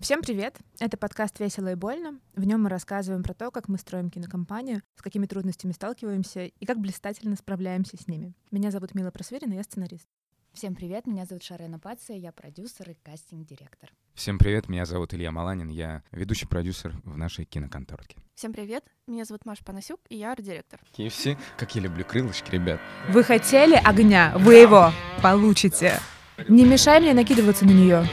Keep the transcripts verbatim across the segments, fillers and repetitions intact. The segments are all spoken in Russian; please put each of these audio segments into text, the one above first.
Всем привет! Это подкаст «Весело и больно». В нем мы рассказываем про то, как мы строим кинокомпанию, с какими трудностями сталкиваемся и как блистательно справляемся с ними. Меня зовут Мила Просвирина, я сценарист. Всем привет! Меня зовут Шарена Пацая, я продюсер и кастинг-директор. Всем привет! Меня зовут Илья Маланин, я ведущий продюсер в нашей киноконторке. Всем привет! Меня зовут Маша Панасюк, и я арт-директор. И все, как я люблю крылышки, ребят. Вы хотели огня? Вы его получите. Не мешай мне накидываться на нее.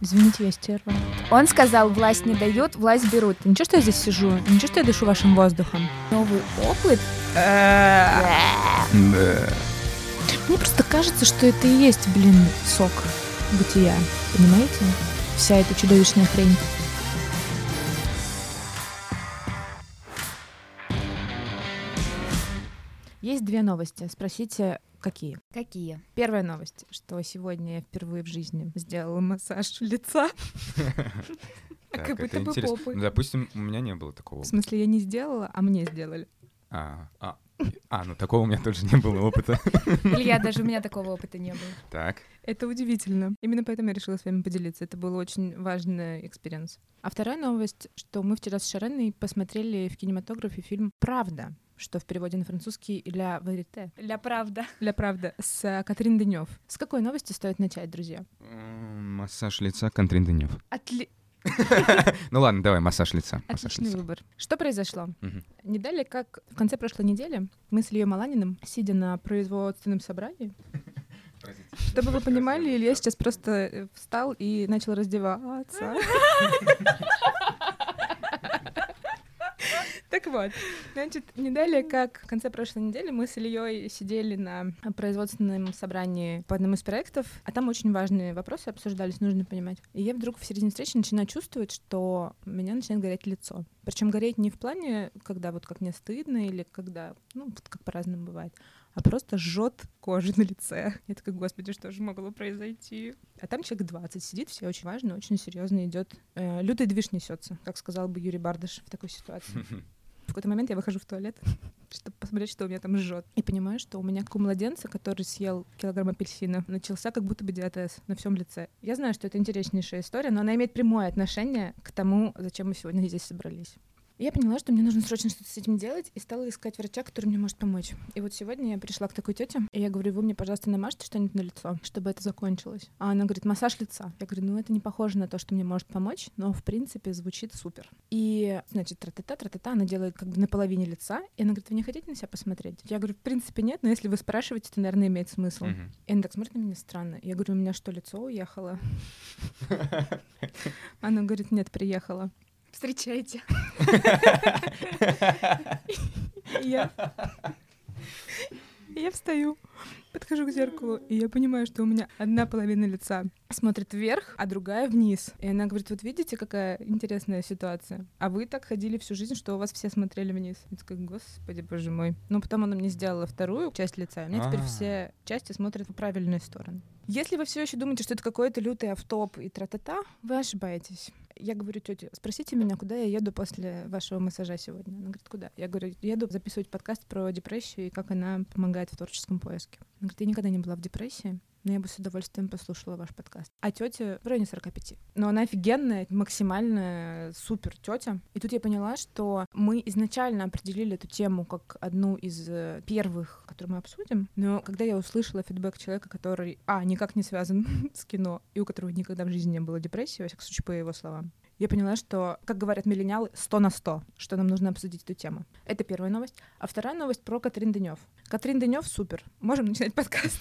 Извините, я стерва. Он сказал, власть не дает, власть берут. Ничего, что я здесь сижу, ничего, что я дышу вашим воздухом. Новый опыт? Мне просто кажется, что это и есть, блин, сок бытия. Понимаете? Вся эта чудовищная хрень. Есть две новости. Спросите... Какие? Какие? Первая новость, что сегодня я впервые в жизни сделала массаж лица. Как будто бы попой. Допустим, у меня не было такого. В смысле, я не сделала, а мне сделали. А, ну такого у меня тоже не было опыта. Илья, даже у меня такого опыта не было. Так. Это удивительно. Именно поэтому я решила с вами поделиться. Это был очень важный экспириенс. А вторая новость, что мы вчера с Шареной посмотрели в кинематографе фильм «Правда», что в переводе на французский «ля верите». «Ля правда». «Ля правда» с Катрин Денёв. С какой новости стоит начать, друзья? Массаж лица Катрин Денёв. Отли... Ну ладно, давай, массаж лица. Отличный выбор. Что произошло? Не далее, как в конце прошлой недели мы с Ильей Маланиным, сидя на производственном собрании... Чтобы вы понимали, Илья сейчас просто встал и начал раздеваться. Так вот, значит, не далее, как в конце прошлой недели мы с Ильей сидели на производственном собрании по одному из проектов, а там очень важные вопросы обсуждались, нужно понимать. И я вдруг в середине встречи начинаю чувствовать, что у меня начинает гореть лицо. Причем гореть не в плане, когда вот как мне стыдно или когда, ну, как по-разному бывает, а просто жжет кожа на лице. Я такая, господи, что же могло произойти? А там человек двадцать сидит, все очень важно, очень серьезно идет. Э, лютый движ несется, как сказал бы Юрий Бардыш в такой ситуации. В какой-то момент я выхожу в туалет, чтобы посмотреть, что у меня там жжет. И понимаю, что у меня, как у младенца, который съел килограмм апельсина, начался как будто бы диатез на всем лице. Я знаю, что это интереснейшая история, но она имеет прямое отношение к тому, зачем мы сегодня здесь собрались. Я поняла, что мне нужно срочно что-то с этим делать, и стала искать врача, который мне может помочь. И вот сегодня я пришла к такой тете, и я говорю, вы мне, пожалуйста, намажьте что-нибудь на лицо, чтобы это закончилось. А она говорит, массаж лица. Я говорю, ну это не похоже на то, что мне может помочь, но в принципе звучит супер. И, значит, тра-та-та, тра-та-та, она делает как бы на половине лица, и она говорит, вы не хотите на себя посмотреть? Я говорю, в принципе нет, но если вы спрашиваете, то, наверное, имеет смысл. Mm-hmm. И она так смотрит на меня странно. Я говорю, у меня что, лицо уехало? Она говорит, нет, приехала. Встречайте. я... я встаю, подхожу к зеркалу, и я понимаю, что у меня одна половина лица смотрит вверх, а другая вниз. И она говорит, вот видите, какая интересная ситуация? А вы так ходили всю жизнь, что у вас все смотрели вниз. Я такая, господи, боже мой. Ну, потом она мне сделала вторую часть лица, и у меня теперь все части смотрят в правильную сторону. Если вы все еще думаете, что это какой-то лютый автоп и тра-та-та, вы ошибаетесь. Я говорю, тетя, спросите меня, куда я еду после вашего массажа сегодня. Она говорит, куда? Я говорю, еду записывать подкаст про депрессию и как она помогает в творческом поиске. Она говорит, я никогда не была в депрессии, но я бы с удовольствием послушала ваш подкаст. А тетя в районе сорок пять. Но она офигенная, максимально супер тетя. И тут я поняла, что мы изначально определили эту тему как одну из первых, которую мы обсудим. Но когда я услышала фидбэк человека, который, а, никак не связан с кино, и у которого никогда в жизни не было депрессии, во всяком случае, по его словам, я поняла, что, как говорят миллениалы, сто на сто, что нам нужно обсудить эту тему. Это первая новость. А вторая новость про Катрин Денёв. Катрин Денёв супер. Можем начинать подкаст.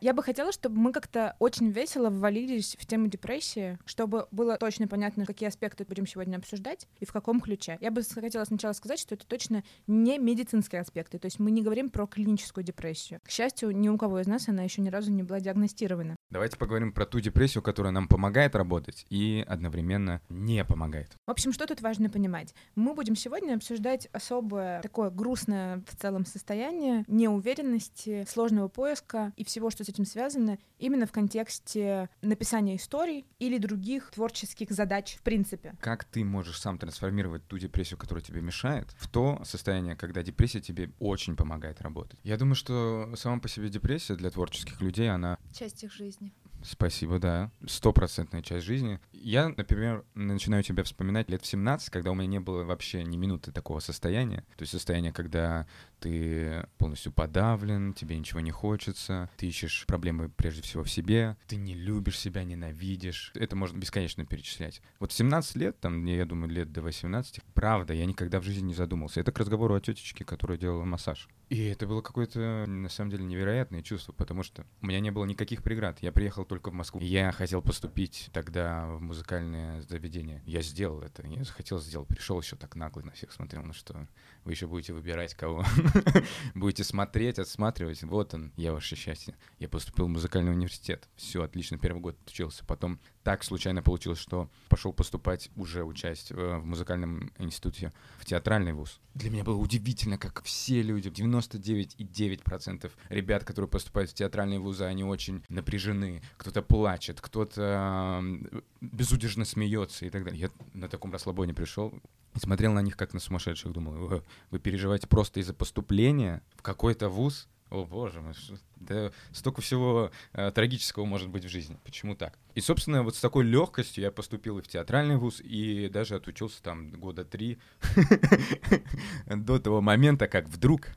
Я бы хотела, чтобы мы как-то очень весело ввалились в тему депрессии, чтобы было точно понятно, какие аспекты будем сегодня обсуждать и в каком ключе. Я бы хотела сначала сказать, что это точно не медицинские аспекты, то есть мы не говорим про клиническую депрессию. К счастью, ни у кого из нас она еще ни разу не была диагностирована. Давайте поговорим про ту депрессию, которая нам помогает работать и одновременно не помогает. В общем, что тут важно понимать? Мы будем сегодня обсуждать особое такое грустное в целом состояние неуверенности, сложного поиска и всего, что с этим связаны именно в контексте написания историй или других творческих задач в принципе. Как ты можешь сам трансформировать ту депрессию, которая тебе мешает, в то состояние, когда депрессия тебе очень помогает работать? Я думаю, что сама по себе депрессия для творческих людей, она... часть их жизни. Спасибо, да. Стопроцентная часть жизни. Я, например, начинаю тебя вспоминать лет в семнадцать, когда у меня не было вообще ни минуты такого состояния. То есть состояние, когда ты полностью подавлен, тебе ничего не хочется, ты ищешь проблемы прежде всего в себе, ты не любишь себя, ненавидишь. Это можно бесконечно перечислять. Вот в семнадцать лет, там, я думаю, лет до восемнадцати, правда, я никогда в жизни не задумался. Это к разговору о тетечке, которая делала массаж. И это было какое-то, на самом деле, невероятное чувство, потому что у меня не было никаких преград. Я приехал только в Москву. Я хотел поступить тогда в музыкальное заведение. Я сделал это. Я захотел сделать. Пришел еще так нагло на всех смотрел, ну что, вы еще будете выбирать кого. Будете смотреть, отсматривать. Вот он, я ваше счастье. Я поступил в музыкальный университет. Все, отлично, первый год учился. Потом так случайно получилось, что пошел поступать, уже участь в музыкальном институте, в театральный вуз. Для меня было удивительно, как все люди, девяносто девять целых девять десятых процента ребят, которые поступают в театральные вузы, они очень напряжены. Кто-то плачет, кто-то безудержно смеется и так далее. Я на таком расслабоне пришел и смотрел на них как на сумасшедших. Думал, вы переживаете просто из-за поступления в какой-то вуз? О, боже мой, да столько всего э, трагического может быть в жизни. Почему так? И, собственно, вот с такой легкостью я поступил и в театральный вуз, и даже отучился там года три до того момента, как вдруг...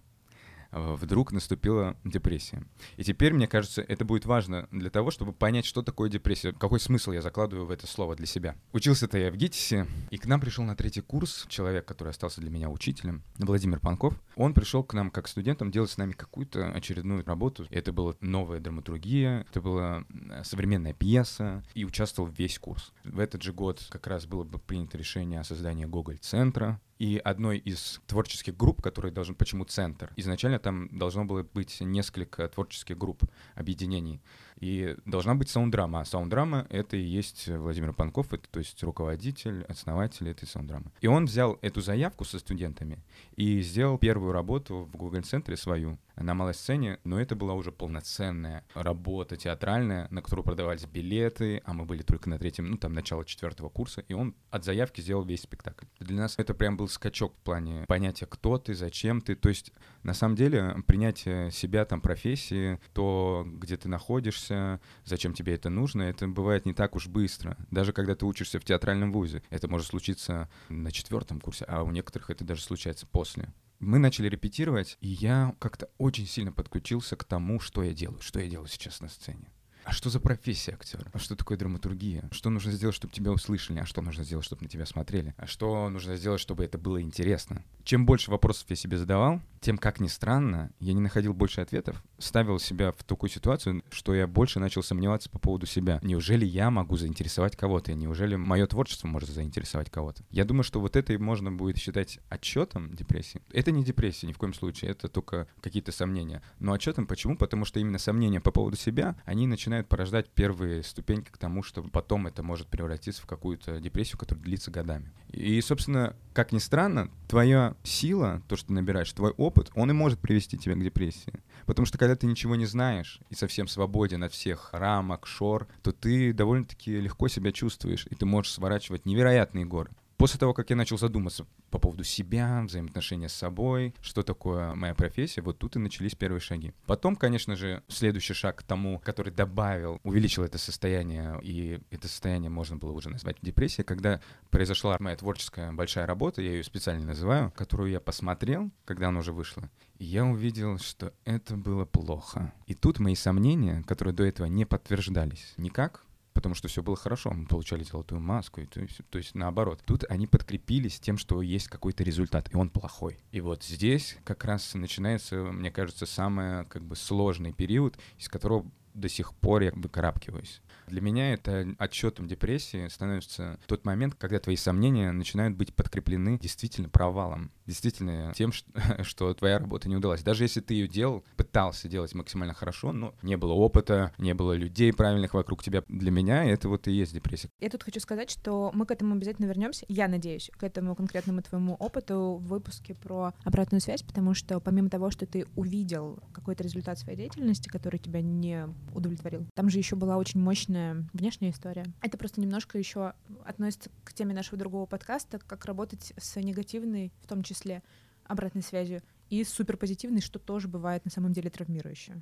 вдруг наступила депрессия. И теперь, мне кажется, это будет важно для того, чтобы понять, что такое депрессия, какой смысл я закладываю в это слово для себя. Учился-то я в ГИТИСе, и к нам пришел на третий курс человек, который остался для меня учителем, Владимир Панков. Он пришел к нам как студентам делать с нами какую-то очередную работу. Это была новая драматургия, это была современная пьеса, и участвовал весь курс. В этот же год как раз было бы принято решение о создании Гоголь центра. И одной из творческих групп, которые должен... Почему центр? Изначально там должно было быть несколько творческих групп, объединений. И должна быть саунддрама. А саунддрама — это и есть Владимир Панков, это, то есть руководитель, основатель этой саунддрамы. И он взял эту заявку со студентами и сделал первую работу в Google центре свою на малой сцене. Но это была уже полноценная работа театральная, на которую продавались билеты, а мы были только на третьем, ну там начало четвертого курса. И он от заявки сделал весь спектакль. Для нас это прям был скачок в плане понятия, кто ты, зачем ты. То есть, на самом деле, принятие себя, там, профессии, то, где ты находишься, зачем тебе это нужно, это бывает не так уж быстро. Даже когда ты учишься в театральном вузе, это может случиться на четвертом курсе, а у некоторых это даже случается после. Мы начали репетировать, и я как-то очень сильно подключился к тому, что я делаю, что я делаю сейчас на сцене. А что за профессия актера? А что такое драматургия? Что нужно сделать, чтобы тебя услышали? А что нужно сделать, чтобы на тебя смотрели? А что нужно сделать, чтобы это было интересно? Чем больше вопросов я себе задавал, тем, как ни странно, я не находил больше ответов, ставил себя в такую ситуацию, что я больше начал сомневаться по поводу себя. Неужели я могу заинтересовать кого-то? Неужели мое творчество может заинтересовать кого-то? Я думаю, что вот это и можно будет считать отчетом депрессии. Это не депрессия ни в коем случае, это только какие-то сомнения. Но отчетом почему? Потому что именно сомнения по поводу себя, они начинают порождать первые ступеньки к тому, что потом это может превратиться в какую-то депрессию, которая длится годами. И, собственно, как ни странно, твоя сила, то, что ты набираешь, твой опыт, он и может привести тебя к депрессии. Потому что когда ты ничего не знаешь и совсем свободен от всех рамок, шор, то ты довольно-таки легко себя чувствуешь, и ты можешь сворачивать невероятные горы. После того, как я начал задуматься по поводу себя, взаимоотношения с собой, что такое моя профессия, вот тут и начались первые шаги. Потом, конечно же, следующий шаг к тому, который добавил, увеличил это состояние, и это состояние можно было уже назвать депрессией, когда произошла моя творческая большая работа, я ее специально называю, которую я посмотрел, когда она уже вышла, и я увидел, что это было плохо. И тут мои сомнения, которые до этого не подтверждались никак, потому что все было хорошо, мы получали золотую маску, и то, есть, то есть наоборот. Тут они подкрепились тем, что есть какой-то результат, и он плохой. И вот здесь как раз начинается, мне кажется, самый как бы сложный период, из которого до сих пор я выкарабкиваюсь. Для меня это отчетом депрессии становится тот момент, когда твои сомнения начинают быть подкреплены действительно провалом. действительно тем, что твоя работа не удалась. Даже если ты ее делал, пытался делать максимально хорошо, но не было опыта, не было людей правильных вокруг тебя. Для меня это вот и есть депрессия. Я тут хочу сказать, что мы к этому обязательно вернемся. Я надеюсь, к этому конкретному твоему опыту в выпуске про обратную связь, потому что помимо того, что ты увидел какой-то результат своей деятельности, который тебя не удовлетворил, там же еще была очень мощная внешняя история. Это просто немножко еще относится к теме нашего другого подкаста, как работать с негативной, в том числе, обратной связью, и с суперпозитивной, что тоже бывает на самом деле травмирующе.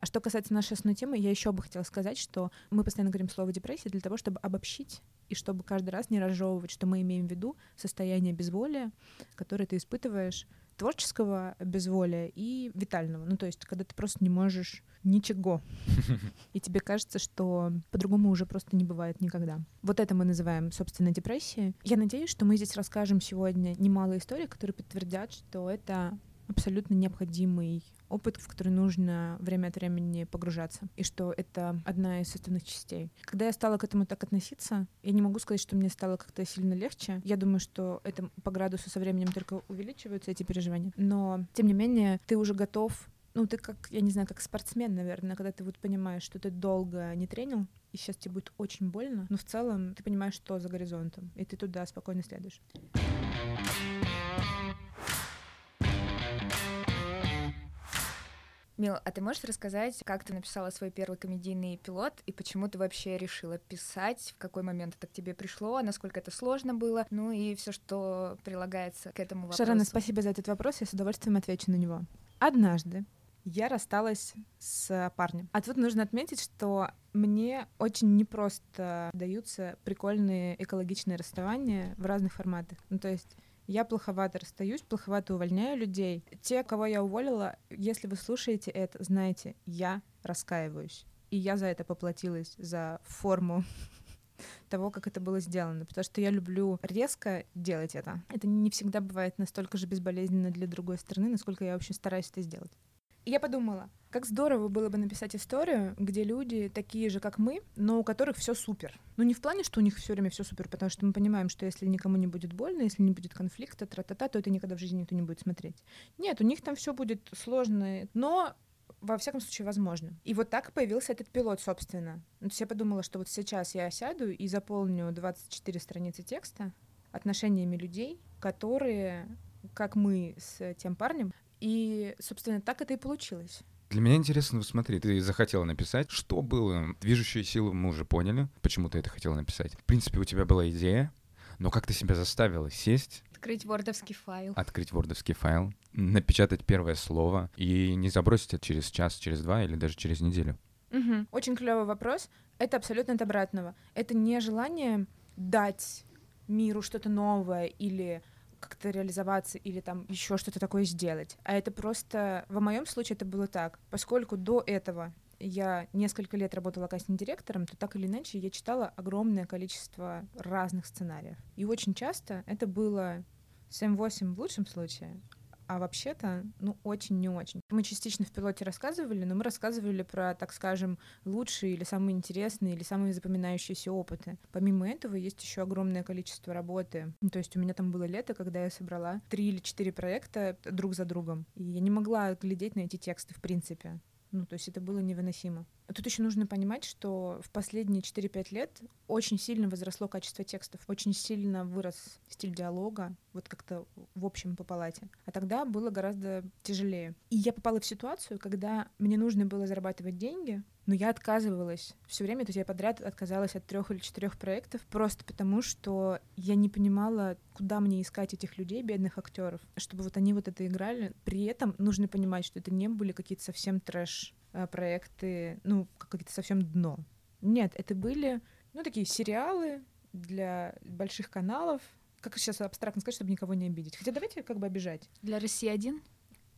А что касается нашей основной темы, я еще бы хотела сказать, что мы постоянно говорим слово «депрессия» для того, чтобы обобщить и чтобы каждый раз не разжевывать, что мы имеем в виду состояние безволия, которое ты испытываешь, творческого безволия и витального. Ну, то есть, когда ты просто не можешь ничего. И тебе кажется, что по-другому уже просто не бывает никогда. Вот это мы называем, собственно, депрессией. Я надеюсь, что мы здесь расскажем сегодня немало историй, которые подтвердят, что это абсолютно необходимый опыт, в который нужно время от времени погружаться, и что это одна из составных частей. Когда я стала к этому так относиться, я не могу сказать, что мне стало как-то сильно легче. Я думаю, что это по градусу со временем только увеличиваются эти переживания. Но, тем не менее, ты уже готов, ну, ты как, я не знаю, как спортсмен, наверное, когда ты вот понимаешь, что ты долго не тренил, и сейчас тебе будет очень больно, но в целом ты понимаешь, что за горизонтом, и ты туда спокойно следуешь. Мила, а ты можешь рассказать, как ты написала свой первый комедийный пилот и почему ты вообще решила писать, в какой момент это к тебе пришло, насколько это сложно было, ну и все, что прилагается к этому вопросу? Шарена, спасибо за этот вопрос, я с удовольствием отвечу на него. Однажды я рассталась с парнем. А тут нужно отметить, что мне очень непросто даются прикольные экологичные расставания в разных форматах. Ну то есть... Я плоховато расстаюсь, плоховато увольняю людей. Те, кого я уволила, если вы слушаете это, знаете, я раскаиваюсь. И я за это поплатилась, за форму того, как это было сделано. Потому что я люблю резко делать это. Это не всегда бывает настолько же безболезненно для другой стороны, насколько я вообще стараюсь это сделать. И я подумала, как здорово было бы написать историю, где люди такие же, как мы, но у которых все супер. Ну, не в плане, что у них все время все супер, потому что мы понимаем, что если никому не будет больно, если не будет конфликта, тра-та-та, то это никогда в жизни никто не будет смотреть. Нет, у них там все будет сложно, но во всяком случае возможно. И вот так появился этот пилот, собственно. То есть я подумала, что вот сейчас я сяду и заполню двадцать четыре страницы текста отношениями людей, которые, как мы с тем парнем. И, собственно, так это и получилось. Для меня интересно, ну, смотри, ты захотела написать, что было, движущие силы мы уже поняли, почему ты это хотела написать. В принципе, у тебя была идея, но как ты себя заставила сесть? Открыть вордовский файл. Открыть вордовский файл, напечатать первое слово и не забросить это через час, через два или даже через неделю. Угу. Очень клевый вопрос. Это абсолютно от обратного. Это не желание дать миру что-то новое или... как-то реализоваться или там еще что-то такое сделать. А это просто... В моем случае это было так. Поскольку до этого я несколько лет работала кастинг-директором, то так или иначе я читала огромное количество разных сценариев. И очень часто это было семь-восемь в лучшем случае, а вообще-то, ну, очень не очень. Мы частично в пилоте рассказывали, но мы рассказывали про, так скажем, лучшие или самые интересные, или самые запоминающиеся опыты. Помимо этого, есть еще огромное количество работы. Ну, то есть у меня там было лето, когда я собрала три или четыре проекта друг за другом. И я не могла глядеть на эти тексты в принципе. Ну, то есть это было невыносимо. Тут еще нужно понимать, что в последние четыре-пять лет очень сильно возросло качество текстов, очень сильно вырос стиль диалога, вот как-то в общем по палате. А тогда было гораздо тяжелее. И я попала в ситуацию, когда мне нужно было зарабатывать деньги, но я отказывалась все время, то есть я подряд отказалась от трех или четырех проектов, просто потому что я не понимала, куда мне искать этих людей, бедных актеров, чтобы вот они вот это играли. При этом нужно понимать, что это не были какие-то совсем трэш-проекты, ну, какие-то совсем дно. Нет, это были, ну, такие сериалы для больших каналов. Как сейчас абстрактно сказать, чтобы никого не обидеть? Хотя давайте как бы обижать. Для России один?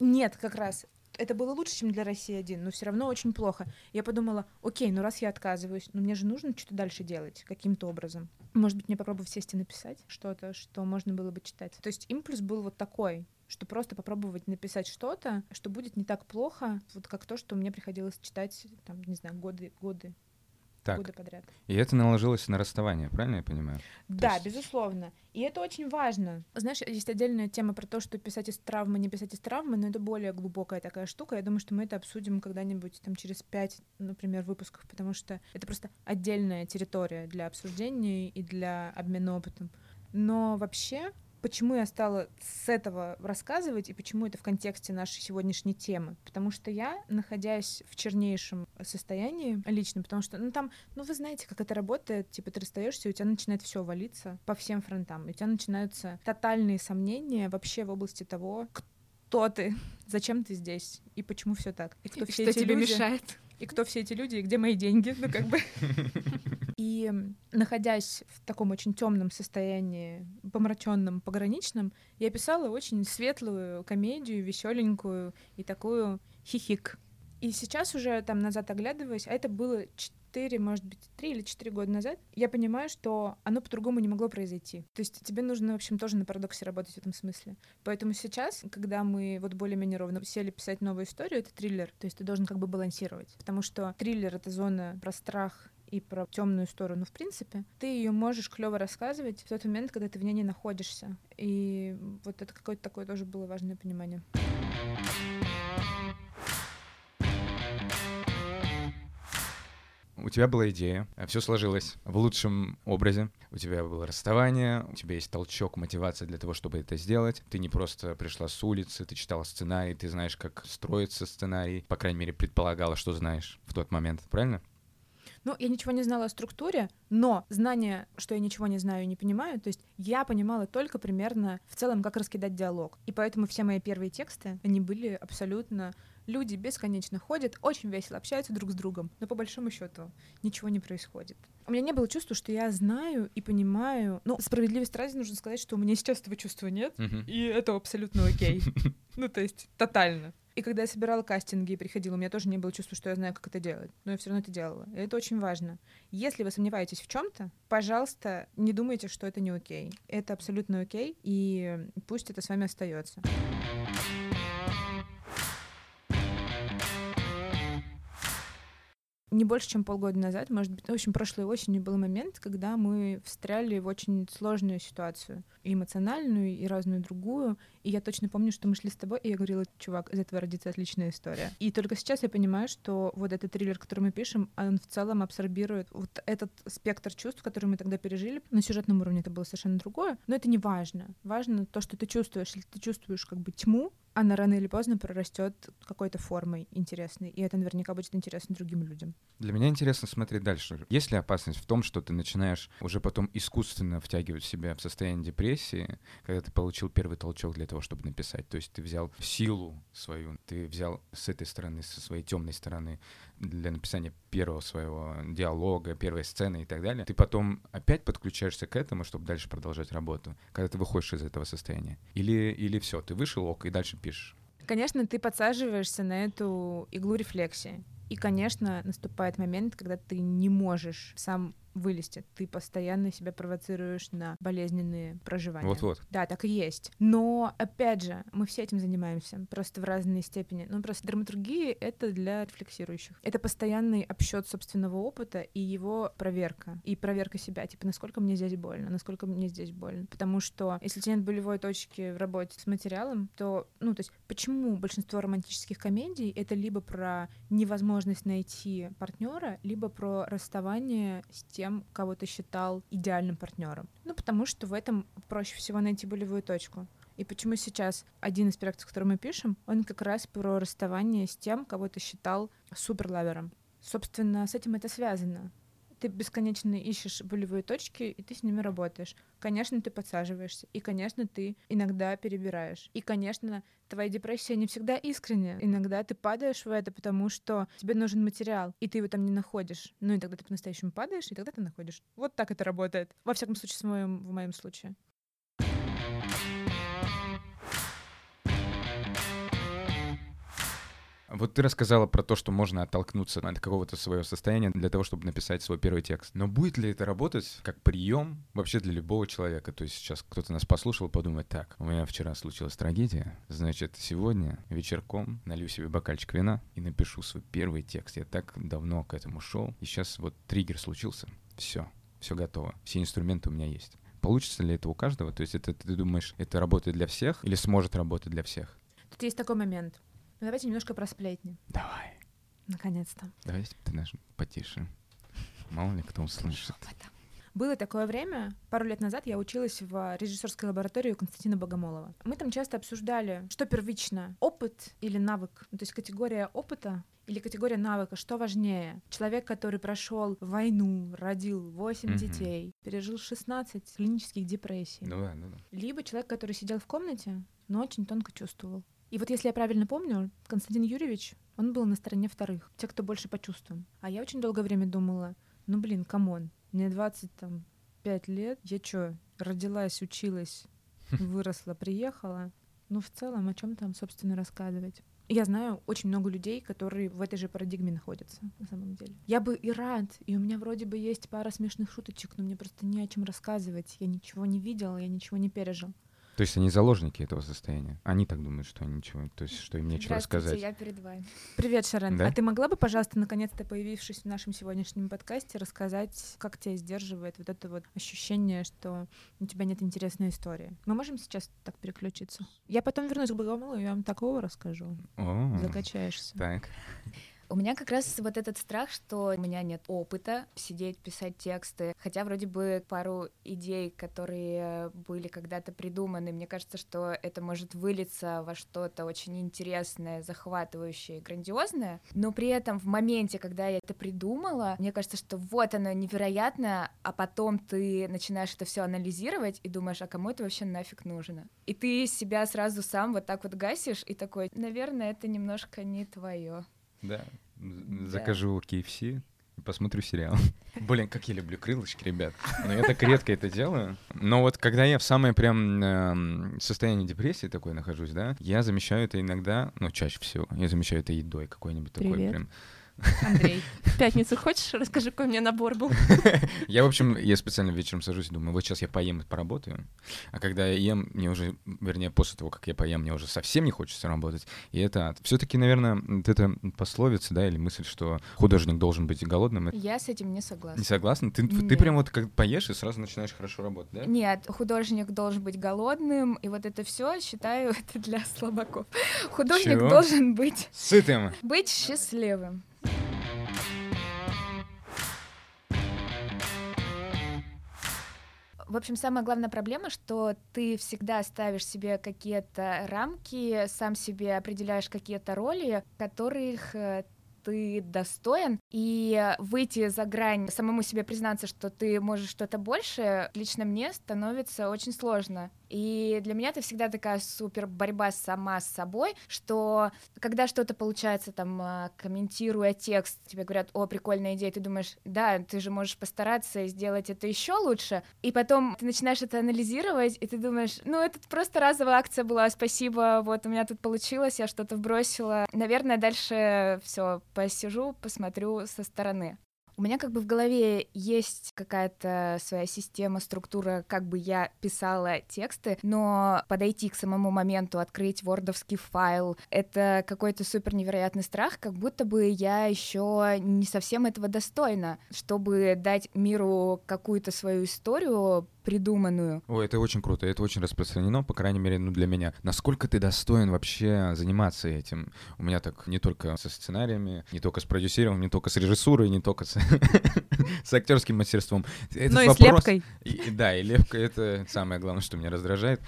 Нет, как раз. Это было лучше, чем для России один, но все равно очень плохо. Я подумала, окей, ну раз я отказываюсь, ну мне же нужно что-то дальше делать каким-то образом. Может быть, мне попробовать сесть и написать что-то, что можно было бы читать. То есть импульс был вот такой, что просто попробовать написать что-то, что будет не так плохо, вот как то, что мне приходилось читать, там, не знаю, годы, годы Так. Года подряд. И это наложилось на расставание, правильно я понимаю? Да, есть... безусловно. И это очень важно. Знаешь, есть отдельная тема про то, что писать из травмы, не писать из травмы, но это более глубокая такая штука. Я думаю, что мы это обсудим когда-нибудь там через пять, например, выпусков, потому что это просто отдельная территория для обсуждения и для обмена опытом. Но вообще, почему я стала с этого рассказывать и почему это в контексте нашей сегодняшней темы? Потому что я, находясь в чернейшем состоянии личном, потому что, ну там, ну вы знаете, как это работает, типа ты расстаешься, и у тебя начинает все валиться по всем фронтам, и у тебя начинаются тотальные сомнения вообще в области того, кто ты, зачем ты здесь и почему все так, и кто и все что эти тебе люди, мешает, и кто все эти люди, и где мои деньги, ну как бы. И находясь в таком очень темном состоянии, помраченном, пограничном, я писала очень светлую комедию, веселенькую и такую хихик. И сейчас уже там назад оглядываясь, а это было четыре, может быть, три или четыре года назад, я понимаю, что оно по-другому не могло произойти. То есть тебе нужно, в общем, тоже на парадоксе работать в этом смысле. Поэтому сейчас, когда мы вот более-менее ровно сели писать новую историю, это триллер, то есть ты должен как бы балансировать, потому что триллер — это зона про страх и про темную сторону, в принципе, ты ее можешь клево рассказывать в тот момент, когда ты в ней не находишься. И вот это какое-то такое тоже было важное понимание. У тебя была идея, все сложилось в лучшем образе, у тебя было расставание, у тебя есть толчок, мотивация для того, чтобы это сделать. Ты не просто пришла с улицы, ты читала сценарий, ты знаешь, как строится сценарий, по крайней мере, предполагала, что знаешь в тот момент, правильно? Ну, я ничего не знала о структуре, но знание, что я ничего не знаю и не понимаю, то есть я понимала только примерно в целом, как раскидать диалог. И поэтому все мои первые тексты, они были абсолютно... Люди бесконечно ходят, очень весело общаются друг с другом, но по большому счету ничего не происходит. У меня не было чувства, что я знаю и понимаю... Ну, справедливости ради нужно сказать, что у меня сейчас этого чувства нет, угу. И это абсолютно окей. Ну, то есть тотально. И когда я собирала кастинги и приходила, у меня тоже не было чувства, что я знаю, как это делать. Но я все равно это делала. И это очень важно. Если вы сомневаетесь в чем-то, пожалуйста, не думайте, что это не окей. Это абсолютно окей, и пусть это с вами остается. Не больше, чем полгода назад, может быть, в общем, прошлой осенью был момент, когда мы встряли в очень сложную ситуацию, и эмоциональную, и разную другую, и я точно помню, что мы шли с тобой, и я говорила, чувак, из этого родится отличная история. И только сейчас я понимаю, что вот этот триллер, который мы пишем, он в целом абсорбирует вот этот спектр чувств, которые мы тогда пережили. На сюжетном уровне это было совершенно другое, но это не важно. Важно то, что ты чувствуешь. Если ты чувствуешь как бы тьму, она рано или поздно прорастет какой-то формой интересной, и это наверняка будет интересно другим людям. Для меня интересно смотреть дальше. Есть ли опасность в том, что ты начинаешь уже потом искусственно втягивать себя в состояние депрессии, когда ты получил первый толчок для того, чтобы написать? То есть ты взял силу свою, ты взял с этой стороны, со своей темной стороны для написания первого своего диалога, первой сцены и так далее. Ты потом опять подключаешься к этому, чтобы дальше продолжать работу, когда ты выходишь из этого состояния. Или, или все, ты вышел, ок, и дальше пишешь. Конечно, ты подсаживаешься на эту иглу рефлексии. И, конечно, наступает момент, когда ты не можешь сам вылезти. Ты постоянно себя провоцируешь на болезненные проживания. Вот-вот. Да, так и есть. Но, опять же, мы все этим занимаемся, просто в разной степени. Ну, просто драматургия — это для рефлексирующих. Это постоянный обсчет собственного опыта и его проверка. И проверка себя, типа, насколько мне здесь больно, насколько мне здесь больно. Потому что, если у тебя нет болевой точки в работе с материалом, то, ну, то есть, почему большинство романтических комедий — это либо про невозможность найти партнера, либо про расставание с тем, кого ты считал идеальным партнером. Ну, потому что в этом проще всего найти болевую точку. И почему сейчас один из проектов, который мы пишем, он как раз про расставание с тем, кого ты считал суперлавером. Собственно, с этим это связано. Ты бесконечно ищешь болевые точки, и ты с ними работаешь. Конечно, ты подсаживаешься, и, конечно, ты иногда перебираешь. И, конечно, твоя депрессия не всегда искренняя. Иногда ты падаешь в это, потому что тебе нужен материал, и ты его там не находишь. Ну и тогда ты по-настоящему падаешь, и тогда ты находишь. Вот так это работает. Во всяком случае, в моем, в моем случае. Вот ты рассказала про то, что можно оттолкнуться от какого-то своего состояния для того, чтобы написать свой первый текст. Но будет ли это работать как прием вообще для любого человека? То есть сейчас кто-то нас послушал, подумает, так, у меня вчера случилась трагедия, значит, сегодня вечерком налью себе бокальчик вина и напишу свой первый текст. Я так давно к этому шел, и сейчас вот триггер случился. Все, все готово, все инструменты у меня есть. Получится ли это у каждого? То есть это, ты думаешь, это работает для всех или сможет работать для всех? Тут есть такой момент. Ну, давайте немножко про сплетни. Давай. Наконец-то. Давайте ты наш потише. Мало ли кто услышит. Было такое время, пару лет назад я училась в режиссерской лаборатории у Константина Богомолова. Мы там часто обсуждали, что первично, опыт или навык. Ну, то есть категория опыта или категория навыка, что важнее. Человек, который прошел войну, родил восемь угу. детей, пережил шестнадцать клинических депрессий. Ну да, ну да. Либо человек, который сидел в комнате, но очень тонко чувствовал. И вот если я правильно помню, Константин Юрьевич, он был на стороне вторых, те, кто больше почувствовал. А я очень долгое время думала, ну блин, камон, мне двадцать пять лет, я чё, родилась, училась, выросла, приехала. Ну в целом, о чем там, собственно, рассказывать? Я знаю очень много людей, которые в этой же парадигме находятся, на самом деле. Я бы и рад, и у меня вроде бы есть пара смешных шуточек, но мне просто не о чем рассказывать. Я ничего не видела, я ничего не пережил. То есть они заложники этого состояния. Они так думают, что они ничего, то есть что им нечего рассказать. Я перед вами. Привет, Шарен. Да? А ты могла бы, пожалуйста, наконец-то, появившись в нашем сегодняшнем подкасте, рассказать, как тебя сдерживает вот это вот ощущение, что у тебя нет интересной истории? Мы можем сейчас так переключиться? Я потом вернусь к Богомолу, и я вам такого расскажу. О, закачаешься. Так. У меня как раз вот этот страх, что у меня нет опыта сидеть, писать тексты. Хотя вроде бы пару идей, которые были когда-то придуманы, мне кажется, что это может вылиться во что-то очень интересное, захватывающее, грандиозное. Но при этом в моменте, когда я это придумала, мне кажется, что вот оно невероятно, а потом ты начинаешь это все анализировать и думаешь, а кому это вообще нафиг нужно? И ты себя сразу сам вот так вот гасишь и такой, наверное, это немножко не твое. Да, закажу кей эф си и посмотрю сериал. Блин, как я люблю крылышки, ребят. Но я так редко это делаю. Но вот когда я в самое прям э, состоянии депрессии такой нахожусь, да, я замещаю это иногда, ну, чаще всего, я замещаю это едой какой-нибудь такой прям... Андрей, в пятницу хочешь? Расскажи, какой у меня набор был. Я, в общем, я специально вечером сажусь и думаю, вот сейчас я поем и поработаю. А когда я ем, мне уже, вернее, после того, как я поем, мне уже совсем не хочется работать. И это ад. Все-таки, наверное, это пословица, да, или мысль, что художник должен быть голодным. Я с этим не согласна. Не согласна? Ты, ты прям вот как поешь и сразу начинаешь хорошо работать, да? Нет, художник должен быть голодным, и вот это все, считаю, это для слабаков. Художник Чего? должен быть... Сытым. Быть счастливым. В общем, самая главная проблема, что ты всегда ставишь себе какие-то рамки, сам себе определяешь какие-то роли, которых ты достоин, и выйти за грань, самому себе признаться, что ты можешь что-то больше, лично мне становится очень сложно. И для меня это всегда такая супер борьба сама с собой, что когда что-то получается, там, комментируя текст, тебе говорят, о, прикольная идея, ты думаешь, да, ты же можешь постараться и сделать это еще лучше, и потом ты начинаешь это анализировать, и ты думаешь, ну, это просто разовая акция была, спасибо, вот у меня тут получилось, я что-то вбросила, наверное, дальше все посижу, посмотрю со стороны. У меня как бы в голове есть какая-то своя система, структура, как бы я писала тексты, но подойти к самому моменту, открыть вордовский файл, это какой-то супер невероятный страх, как будто бы я еще не совсем этого достойна, чтобы дать миру какую-то свою историю, придуманную. Ой, это очень круто, это очень распространено, по крайней мере, ну, для меня. Насколько ты достоин вообще заниматься этим? У меня так не только со сценариями, не только с продюсированием, не только с режиссурой, не только с, с актерским мастерством. Этот Но вопрос... и с лепкой. И, да, и лепка — это самое главное, что меня раздражает.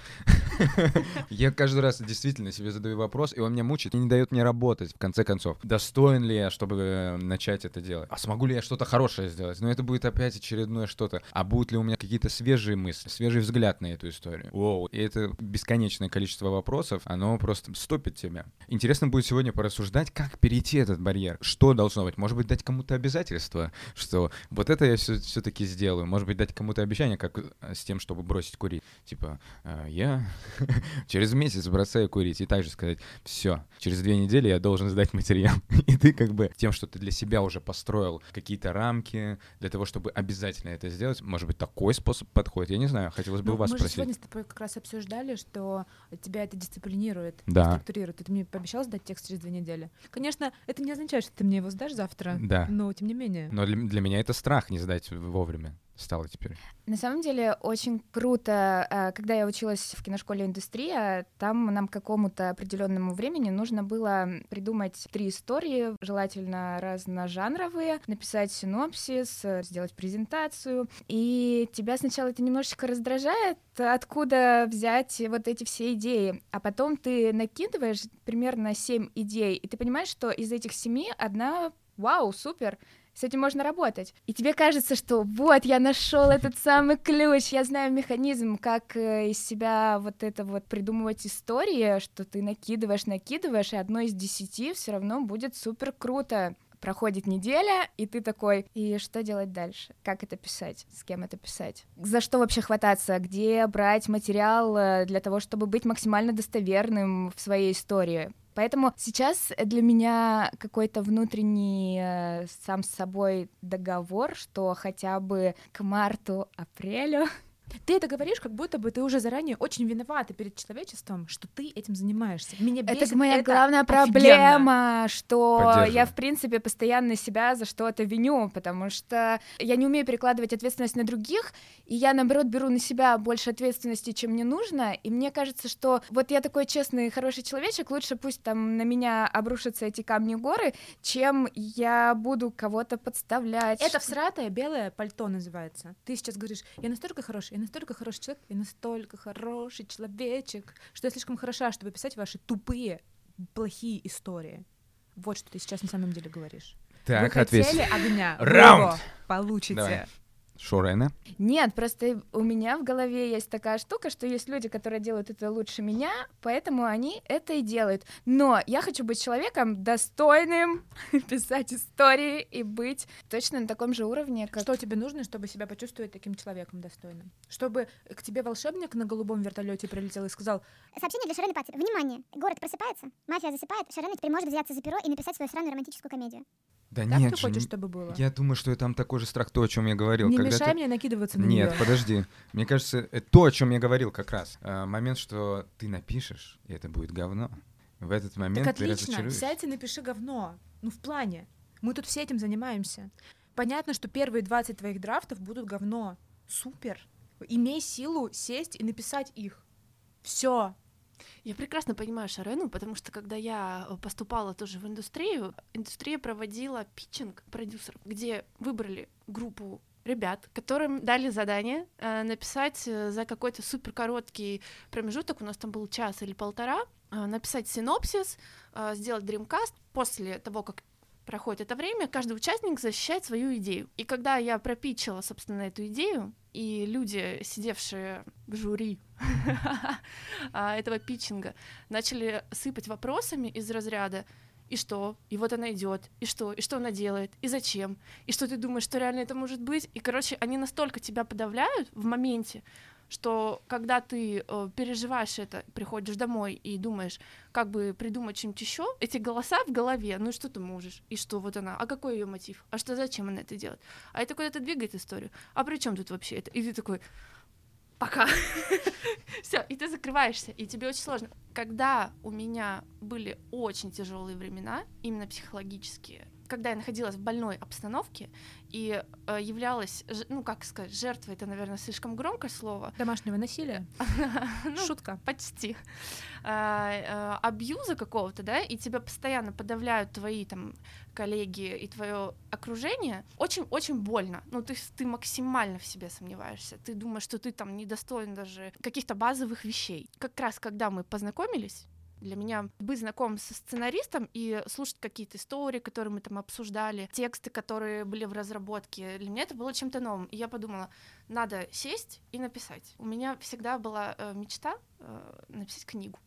Я каждый раз действительно себе задаю вопрос, и он меня мучает, и не дает мне работать, в конце концов. Достоин ли я, чтобы начать это делать? А смогу ли я что-то хорошее сделать? Но это будет опять очередное что-то. А будут ли у меня какие-то свежие мысли, свежий взгляд на эту историю. Воу, и это бесконечное количество вопросов, оно просто стопит тебя. Интересно будет сегодня порассуждать, как перейти этот барьер, что должно быть. Может быть, дать кому-то обязательство, да, что вот это я все-таки сделаю. Может быть, дать кому-то обещание, как с тем, чтобы бросить курить. Типа, я через месяц бросаю курить. И также сказать, все, через две недели я должен сдать материал. И ты как бы тем, что ты для себя уже построил какие-то рамки для того, чтобы обязательно это сделать, может быть, такой способ подходит. Я не знаю, хотелось бы у вас спросить. Мы сегодня с тобой как раз обсуждали, что тебя это дисциплинирует, да, структурирует. Ты мне пообещал сдать текст через две недели. Конечно, это не означает, что ты мне его сдашь завтра, да, но тем не менее. Но для, для меня это страх не сдать вовремя стало теперь. На самом деле очень круто. Когда я училась в киношколе «Индустрия», там нам к какому-то определенному времени нужно было придумать три истории, желательно разножанровые, написать синопсис, сделать презентацию. И тебя сначала это немножечко раздражает, откуда взять вот эти все идеи. А потом ты накидываешь примерно семь идей, и ты понимаешь, что из этих семи одна «Вау, супер!», с этим можно работать. И тебе кажется, что вот, я нашел этот самый ключ, я знаю механизм, как из себя вот это вот придумывать истории, что ты накидываешь, накидываешь, и одно из десяти все равно будет супер круто. Проходит неделя, и ты такой, и что делать дальше? Как это писать? С кем это писать? За что вообще хвататься? Где брать материал для того, чтобы быть максимально достоверным в своей истории? Поэтому сейчас для меня какой-то внутренний э, сам с собой договор, что хотя бы к марту-апрелю... Ты это говоришь, как будто бы ты уже заранее очень виновата перед человечеством, что ты этим занимаешься. Меня бесит, это моя это главная проблема, офигенно, что я, в принципе, постоянно себя за что-то виню, потому что я не умею перекладывать ответственность на других, и я, наоборот, беру на себя больше ответственности, чем мне нужно, и мне кажется, что вот я такой честный, хороший человечек, лучше пусть там на меня обрушатся эти камни и горы, чем я буду кого-то подставлять. Это всратое белое пальто называется. Ты сейчас говоришь, я настолько хороший, я настолько хороший человек, я настолько хороший человечек, что я слишком хороша, чтобы писать ваши тупые, плохие истории. Вот что ты сейчас на самом деле говоришь. Так, вы ответь. Хотели огня. Раунд! Его получите. Давай. Шарена? Нет, просто у меня в голове есть такая штука, что есть люди, которые делают это лучше меня, поэтому они это и делают. Но я хочу быть человеком достойным, писать истории и быть точно на таком же уровне, как... Что тебе нужно, чтобы себя почувствовать таким человеком достойным? Чтобы к тебе волшебник на голубом вертолете прилетел и сказал... Сообщение для Шарены Пацая. Внимание! Город просыпается, мафия засыпает, Шарена теперь может взяться за перо и написать свою сраную романтическую комедию. Да так нет, ты хочешь, чтобы было? Я думаю, что там такой же страх, то, о чем я говорил. Не когда мешай ты... мне накидываться на нее. Нет, подожди. Мне кажется, то, о чем я говорил как раз. Э, момент, что ты напишешь, и это будет говно. В этот момент так ты разочаруешься. Отлично, сядь и напиши говно. Ну, в плане. Мы тут все этим занимаемся. Понятно, что первые двадцать твоих драфтов будут говно. Супер. Имей силу сесть и написать их. Все. Я прекрасно понимаю Шарену, потому что когда я поступала тоже в индустрию, индустрия проводила питчинг продюсеров, где выбрали группу ребят, которым дали задание э, написать за какой-то супер короткий промежуток, у нас там был час или полтора, э, написать синопсис, э, сделать дримкаст. После того, как проходит это время, каждый участник защищает свою идею. И когда я пропитчила, собственно, эту идею, и люди, сидевшие в жюри этого питчинга, начали сыпать вопросами из разряда «И что? И вот она идет, и что? И что она делает? И зачем? И что ты думаешь, что реально это может быть?» И, короче, они настолько тебя подавляют в моменте, что когда ты э, переживаешь это, приходишь домой и думаешь, как бы придумать чем-то еще, эти голоса в голове, ну и что ты можешь, и что вот она, а какой ее мотив, а что, зачем она это делает, а это куда-то двигает историю, а при чем тут вообще это, и ты такой, пока, все, и ты закрываешься, и тебе очень сложно. Когда у меня были очень тяжелые времена, именно психологические, когда я находилась в больной обстановке и э, являлась, ну, как сказать, жертвой, это, наверное, слишком громкое слово. Домашнего насилия? Шутка. Почти. Абьюза какого-то, да, и тебя постоянно подавляют твои там коллеги и твое окружение. Очень-очень больно. Ну, ты, ты максимально в себе сомневаешься. Ты думаешь, что ты там недостоин даже каких-то базовых вещей. Как раз когда мы познакомились, для меня быть знакомым со сценаристом и слушать какие-то истории, которые мы там обсуждали, тексты, которые были в разработке, для меня это было чем-то новым. И я подумала, надо сесть и написать. У меня всегда была э, мечта э, написать книгу.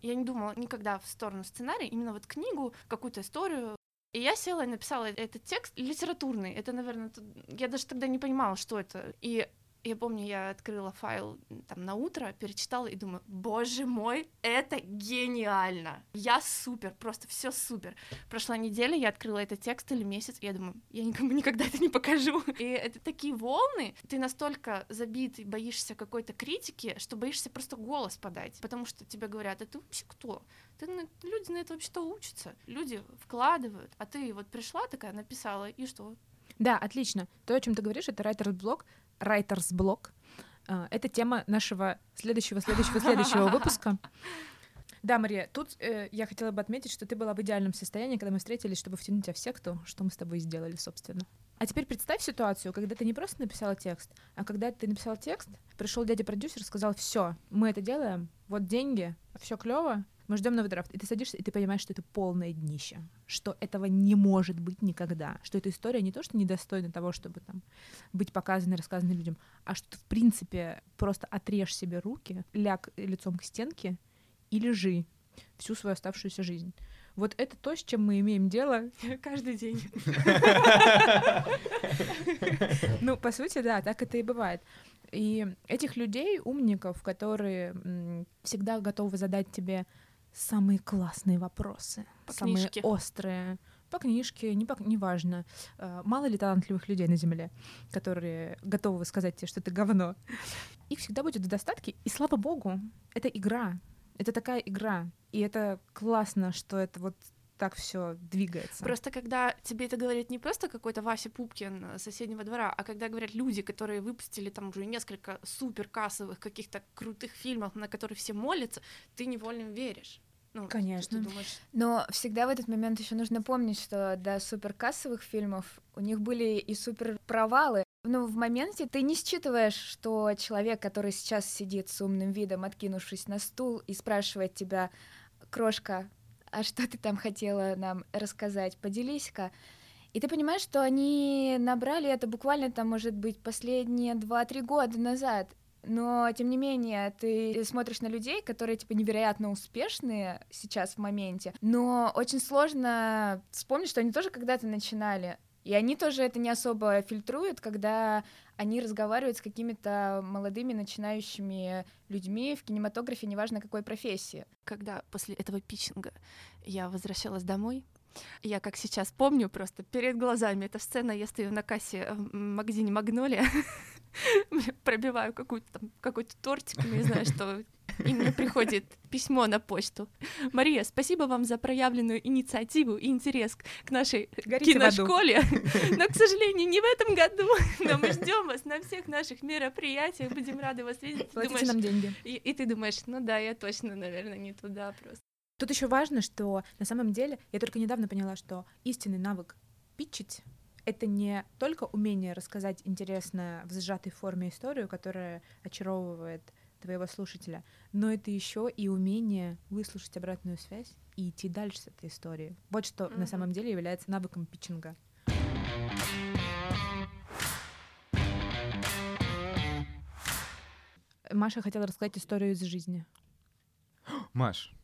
Я не думала никогда в сторону сценария, именно вот книгу, какую-то историю. И я села и написала этот текст литературный. Это, наверное, я даже тогда не понимала, что это. И я помню, я открыла файл там на утро, перечитала и думаю, боже мой, это гениально! Я супер, просто все супер. Прошла неделя, я открыла этот текст или месяц, и я думаю, я никому никогда это не покажу. И это такие волны, ты настолько забит и боишься какой-то критики, что боишься просто голос подать, потому что тебе говорят, а ты вообще кто? Ты, люди на это вообще-то учатся, люди вкладывают, а ты вот пришла такая, написала, и что? Да, отлично. То, о чем ты говоришь, это райтерс-блог, райтерс-блог. Это тема нашего следующего, следующего, следующего выпуска. Да, Мария, тут э, я хотела бы отметить, что ты была в идеальном состоянии, когда мы встретились, чтобы втянуть тебя в секту, что мы с тобой сделали, собственно. А теперь представь ситуацию, когда ты не просто написала текст, а когда ты написала текст, пришел дядя-продюсер, сказал, все, мы это делаем, вот деньги, все клево, мы ждем новый драфт. И ты садишься, и ты понимаешь, что это полное днище, что этого не может быть никогда, что эта история не то, что недостойна того, чтобы там быть показанной, рассказанной людям, а что ты, в принципе, просто отрежь себе руки, ляг лицом к стенке и лежи всю свою оставшуюся жизнь. Вот это то, с чем мы имеем дело каждый день. Ну, по сути, да, так это и бывает. И этих людей, умников, которые всегда готовы задать тебе самые классные вопросы, по самые книжке. Острые, по книжке, не по, неважно. Мало ли талантливых людей на земле, которые готовы сказать тебе, что ты говно. Их всегда будет в достатке, и слава богу, это игра. Это такая игра, и это классно, что это вот так все двигается. Просто когда тебе это говорят не просто какой-то Вася Пупкин с соседнего двора, а когда говорят люди, которые выпустили там уже несколько суперкассовых каких-то крутых фильмов, на которые все молятся, ты невольно веришь. Ну, конечно. Ты думаешь... Но всегда в этот момент еще нужно помнить, что до суперкассовых фильмов у них были и суперпровалы. Но в моменте ты не считываешь, что человек, который сейчас сидит с умным видом, откинувшись на стул, и спрашивает тебя, крошка, а что ты там хотела нам рассказать, поделись-ка. И ты понимаешь, что они набрали это буквально, там, может быть, последние два-три года назад. Но, тем не менее, ты смотришь на людей, которые, типа, невероятно успешные сейчас в моменте, но очень сложно вспомнить, что они тоже когда-то начинали. И они тоже это не особо фильтруют, когда они разговаривают с какими-то молодыми начинающими людьми в кинематографе, неважно какой профессии. Когда после этого питчинга я возвращалась домой, я, как сейчас помню, просто перед глазами эта сцена, я стою на кассе в магазине «Магнолия», пробиваю какую-то там, какой-то тортик, не знаю, что... И мне приходит письмо на почту. Мария, спасибо вам за проявленную инициативу и интерес к нашей Горите киношколе. Но, к сожалению, не в этом году. Но мы ждем вас на всех наших мероприятиях. Будем рады вас видеть. Платите думаешь, нам деньги. И, и ты думаешь, ну да, я точно, наверное, не туда просто. Тут еще важно, что на самом деле я только недавно поняла, что истинный навык питчить — это не только умение рассказать интересно в сжатой форме историю, которая очаровывает твоего слушателя, но это еще и умение выслушать обратную связь и идти дальше с этой историей. Вот что mm-hmm. на самом деле является навыком питчинга. Маша хотела рассказать историю из жизни. Маш!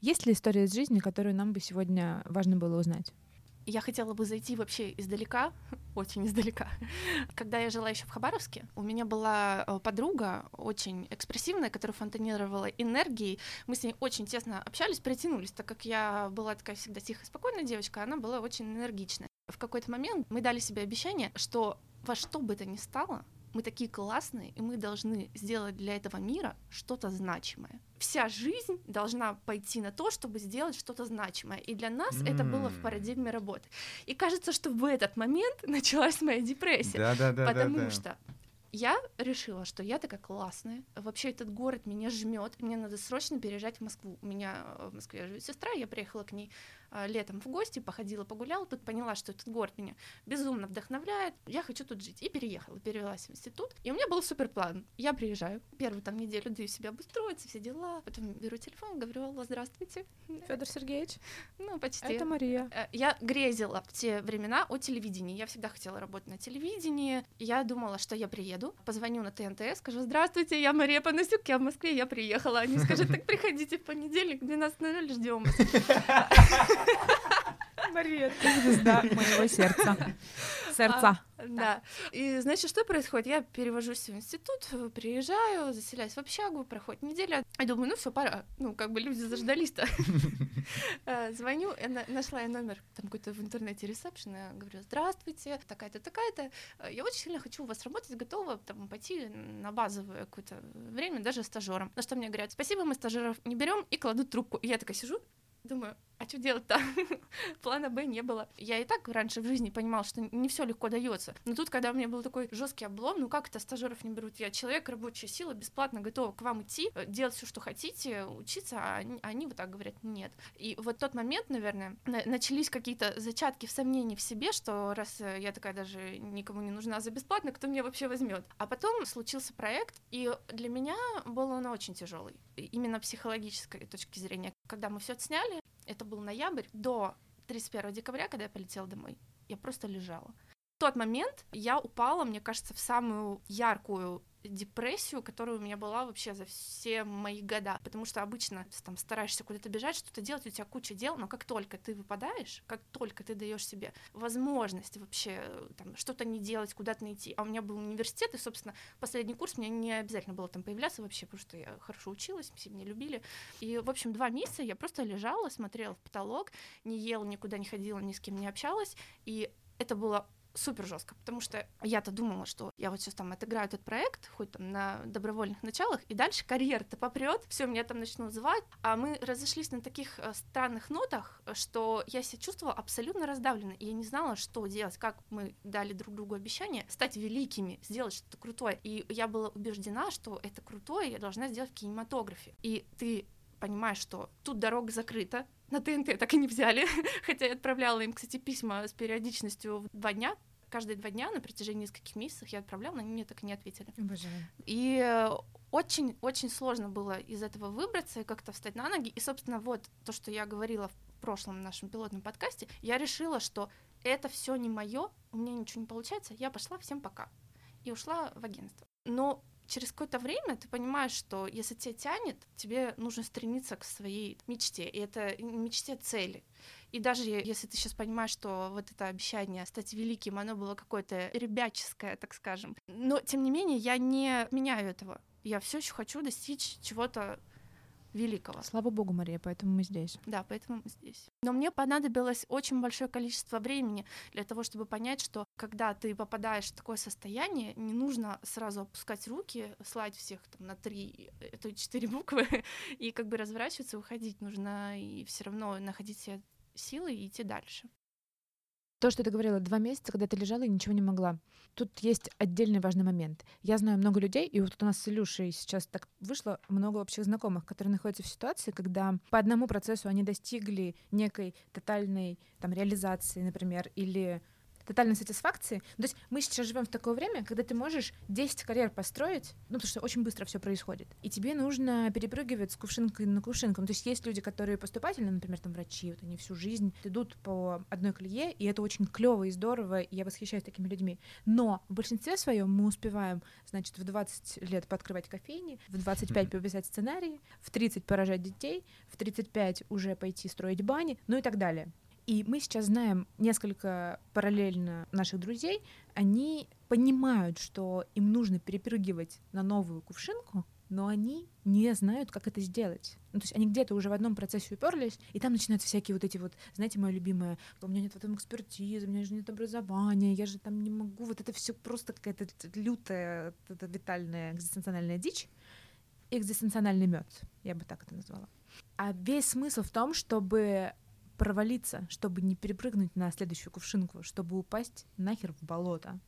Есть ли история из жизни, которую нам бы сегодня важно было узнать? Я хотела бы зайти вообще издалека, очень издалека. Когда я жила еще в Хабаровске, у меня была подруга очень экспрессивная, которая фонтанировала энергией. Мы с ней очень тесно общались, притянулись, так как я была такая всегда тихая, спокойная девочка, она была очень энергичная. В какой-то момент мы дали себе обещание, что во что бы то ни стало, мы такие классные, и мы должны сделать для этого мира что-то значимое. Вся жизнь должна пойти на то, чтобы сделать что-то значимое. И для нас mm. это было в парадигме работы. И кажется, что в этот момент началась моя депрессия. Да, да, да, потому да, да. что я решила, что я такая классная. Вообще этот город меня жмет. Мне надо срочно переезжать в Москву. У меня в Москве живет сестра, я приехала к ней летом в гости, походила, погуляла, тут поняла, что этот город меня безумно вдохновляет, я хочу тут жить. И переехала, перевелась в институт, и у меня был суперплан. Я приезжаю, первую там неделю даю себя обустроиться, все дела, потом беру телефон, говорю, алло, здравствуйте. Федор Сергеевич? Ну, почти. Это Мария. Я грезила в те времена о телевидении, я всегда хотела работать на телевидении, я думала, что я приеду, позвоню на Т Н Т, скажу, здравствуйте, я Мария Панасюк, я в Москве, я приехала. Они скажут, так приходите в понедельник, двенадцать ноль ноль, ждем вас. Мария, ты звезда моего сердца. Сердца. А, да. И, значит, что происходит? Я перевожусь в институт, приезжаю, заселяюсь в общагу, проходит неделя, и думаю, ну все, пора, ну как бы люди заждались-то. Звоню, нашла я номер там какой-то в интернете ресепшн, я говорю, здравствуйте, такая-то, такая-то, я очень сильно хочу у вас работать, готова там пойти на базовое какое-то время, даже стажером. На что мне говорят, спасибо, мы стажеров не берем, и кладут трубку. И я такая сижу, думаю, а что делать-то? Плана Б не было. Я и так раньше в жизни понимала, что не все легко дается. Но тут, когда у меня был такой жесткий облом, ну как это стажеров не берут? Я человек, рабочая сила, бесплатно готова к вам идти, делать все, что хотите, учиться, а они, они вот так говорят, нет. И вот тот момент, наверное, начались какие-то зачатки в сомнении в себе, что раз я такая даже никому не нужна за бесплатно, кто меня вообще возьмет? А потом случился проект, и для меня был он очень тяжелый, именно психологической точки зрения. Когда мы все отсняли, это был ноябрь, до тридцать первого декабря, когда я полетела домой, я просто лежала. В тот момент я упала, мне кажется, в самую яркую депрессию, которая у меня была вообще за все мои года, потому что обычно ты там стараешься куда-то бежать, что-то делать, у тебя куча дел, но как только ты выпадаешь, как только ты даешь себе возможность вообще там что-то не делать, куда-то не идти, а у меня был университет, и, собственно, последний курс мне не обязательно было там появляться вообще, потому что я хорошо училась, все меня любили, и, в общем, два месяца я просто лежала, смотрела в потолок, не ела, никуда не ходила, ни с кем не общалась, и это было супер жестко, потому что я-то думала, что я вот сейчас там отыграю этот проект, хоть там на добровольных началах, и дальше карьера-то попрет, все меня там начнут звать, а мы разошлись на таких странных нотах, что я себя чувствовала абсолютно раздавленной, и я не знала, что делать, как мы дали друг другу обещание стать великими, сделать что-то крутое, и я была убеждена, что это крутое я должна сделать в кинематографе, и ты понимаешь, что тут дорога закрыта, на Т Н Т так и не взяли, хотя я отправляла им, кстати, письма с периодичностью в два дня, каждые два дня на протяжении нескольких месяцев я отправляла, но они мне так и не ответили. Обожаю. И очень-очень сложно было из этого выбраться и как-то встать на ноги, и, собственно, вот то, что я говорила в прошлом нашем пилотном подкасте, я решила, что это все не мое, у меня ничего не получается, я пошла, всем пока, и ушла в агентство. Но через какое-то время ты понимаешь, что если тебя тянет, тебе нужно стремиться к своей мечте, и это мечте цели. И даже если ты сейчас понимаешь, что вот это обещание стать великим, оно было какое-то ребяческое, так скажем, но, тем не менее, я не меняю этого. Я все еще хочу достичь чего-то великого. Слава богу, Мария, поэтому мы здесь. Да, поэтому мы здесь. Но мне понадобилось очень большое количество времени для того, чтобы понять, что когда ты попадаешь в такое состояние, не нужно сразу опускать руки, слать всех там на три, это четыре буквы, и как бы разворачиваться, уходить. Нужно и все равно находить себе силы и идти дальше. То, что ты говорила, два месяца, когда ты лежала и ничего не могла. Тут есть отдельный важный момент. Я знаю много людей, и вот у нас с Илюшей сейчас так вышло много общих знакомых, которые находятся в ситуации, когда по одному процессу они достигли некой тотальной там, реализации, например, или тотальной сатисфакции. То есть мы сейчас живем в такое время, когда ты можешь десять карьер построить, ну, потому что очень быстро все происходит, и тебе нужно перепрыгивать с кувшинкой на кувшинку. То есть есть люди, которые поступательно, например, там врачи, вот они всю жизнь идут по одной колее, и это очень клево и здорово, и я восхищаюсь такими людьми. Но в большинстве своем мы успеваем, значит, в двадцать лет пооткрывать кофейни, в двадцать пять пописать сценарии, в тридцать поражать детей, в тридцать пять уже пойти строить бани, ну и так далее. И мы сейчас знаем несколько параллельно наших друзей, они понимают, что им нужно перепрыгивать на новую кувшинку, но они не знают, как это сделать. Ну, то есть они где-то уже в одном процессе уперлись, и там начинаются всякие вот эти вот, знаете, мои любимые, у меня нет в этом экспертизы, у меня же нет образования, я же там не могу, вот это все просто какая-то лютая, витальная экзистенциональная дичь, экзистенциональный мед, я бы так это назвала. А весь смысл в том, чтобы провалиться, чтобы не перепрыгнуть на следующую кувшинку, чтобы упасть нахер в болото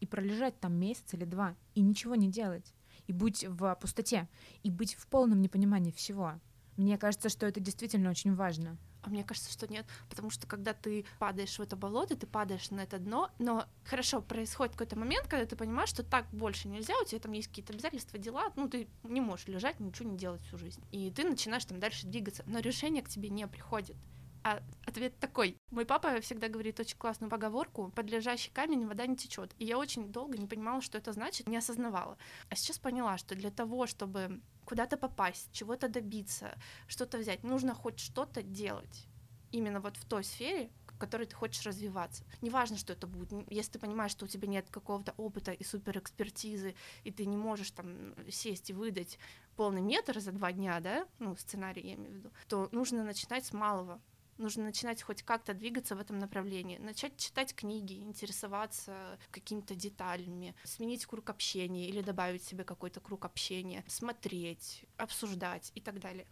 и пролежать там месяц или два, и ничего не делать, и быть в пустоте, и быть в полном непонимании всего. Мне кажется, что это действительно очень важно. А мне кажется, что нет, потому что когда ты падаешь в это болото, ты падаешь на это дно, но хорошо, происходит какой-то момент, когда ты понимаешь, что так больше нельзя, у тебя там есть какие-то обязательства, дела, ну ты не можешь лежать, ничего не делать всю жизнь, и ты начинаешь там дальше двигаться, но решение к тебе не приходит. А ответ такой. Мой папа всегда говорит очень классную поговорку: под лежащий камень вода не течет. И я очень долго не понимала, что это значит, не осознавала. А сейчас поняла, что для того, чтобы куда-то попасть, чего-то добиться, что-то взять, нужно хоть что-то делать. Именно вот в той сфере, в которой ты хочешь развиваться. Неважно, что это будет. Если ты понимаешь, что у тебя нет какого-то опыта и суперэкспертизы, и ты не можешь там сесть и выдать полный метр за два дня, да, ну, сценарий я имею в виду, то нужно начинать с малого. Нужно начинать хоть как-то двигаться в этом направлении, начать читать книги, интересоваться какими-то деталями, сменить круг общения или добавить себе какой-то круг общения, смотреть, обсуждать и так далее.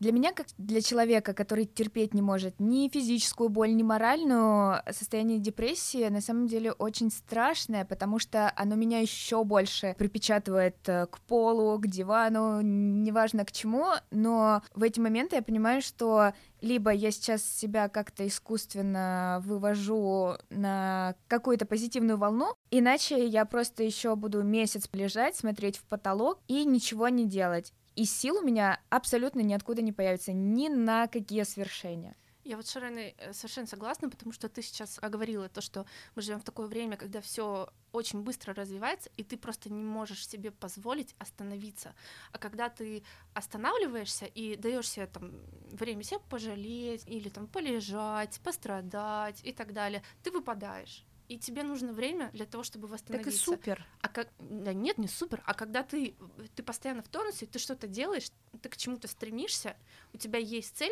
Для меня, как для человека, который терпеть не может ни физическую боль, ни моральную, состояние депрессии на самом деле очень страшное, потому что оно меня еще больше припечатывает к полу, к дивану, неважно к чему, но в эти моменты я понимаю, что либо я сейчас себя как-то искусственно вывожу на какую-то позитивную волну, иначе я просто еще буду месяц лежать, смотреть в потолок и ничего не делать. И сил у меня абсолютно ниоткуда не появится, ни на какие свершения. Я вот с Шареной совершенно согласна, потому что ты сейчас оговорила то, что мы живем в такое время, когда все очень быстро развивается, и ты просто не можешь себе позволить остановиться. А когда ты останавливаешься и даешь себе там время себе пожалеть или там полежать, пострадать и так далее, ты выпадаешь. И тебе нужно время для того, чтобы восстановиться. Так и супер. А как... да нет, не супер. А когда ты, ты постоянно в тонусе, ты что-то делаешь, ты к чему-то стремишься, у тебя есть цель,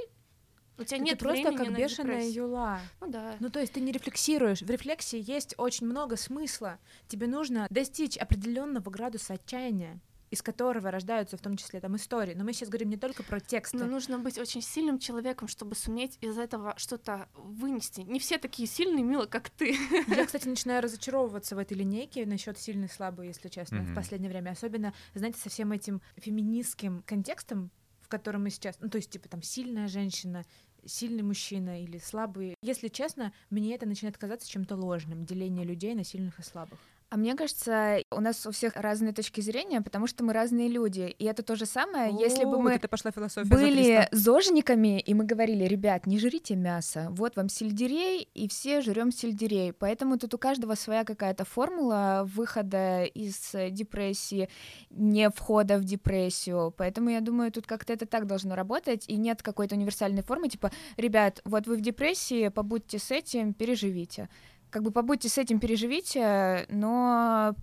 у тебя нет времени на депрессию. Ты просто как бешеная юла. Ну да. Ну то есть ты не рефлексируешь. В рефлексии есть очень много смысла. Тебе нужно достичь определенного градуса отчаяния, из которого рождаются в том числе там истории. Но мы сейчас говорим не только про тексты. Но нужно быть очень сильным человеком, чтобы суметь из этого что-то вынести. Не все такие сильные, Мила, как ты. Я, кстати, начинаю разочаровываться в этой линейке насчет сильных и слабых, если честно, mm-hmm. в последнее время. Особенно, знаете, со всем этим феминистским контекстом, в котором мы сейчас... Ну, то есть, типа, там, сильная женщина, сильный мужчина или слабый. Если честно, мне это начинает казаться чем-то ложным, деление людей на сильных и слабых. А мне кажется, у нас у всех разные точки зрения, потому что мы разные люди. И это то же самое, О, если бы мы это пошла философия были зожниками, и мы говорили: ребят, не жрите мясо, вот вам сельдерей, и все жрем сельдерей. Поэтому тут у каждого своя какая-то формула выхода из депрессии, не входа в депрессию. Поэтому я думаю, тут как-то это так должно работать, и нет какой-то универсальной формы, типа: ребят, вот вы в депрессии, побудьте с этим, переживите. Как бы побудьте с этим, переживите, но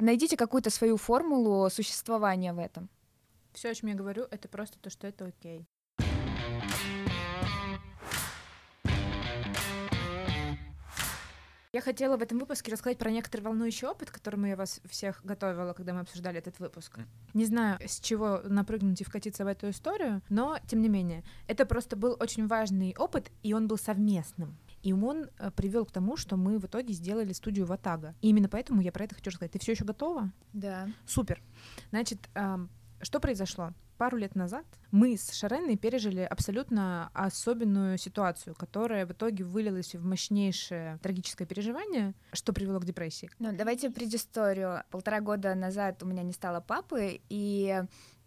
найдите какую-то свою формулу существования в этом. Все, о чем я говорю, это просто то, что это окей. Я хотела в этом выпуске рассказать про некоторый волнующий опыт, к которому я вас всех готовила, когда мы обсуждали этот выпуск. Не знаю, с чего напрыгнуть и вкатиться в эту историю, но, тем не менее, это просто был очень важный опыт, и он был совместным. И он привел к тому, что мы в итоге сделали студию Ватага. И именно поэтому я про это хочу рассказать. Ты все еще готова? Да. Супер. Значит, что произошло? Пару лет назад мы с Шареной пережили абсолютно особенную ситуацию, которая в итоге вылилась в мощнейшее трагическое переживание, что привело к депрессии. Ну, давайте предысторию. Полтора года назад у меня не стало папы, и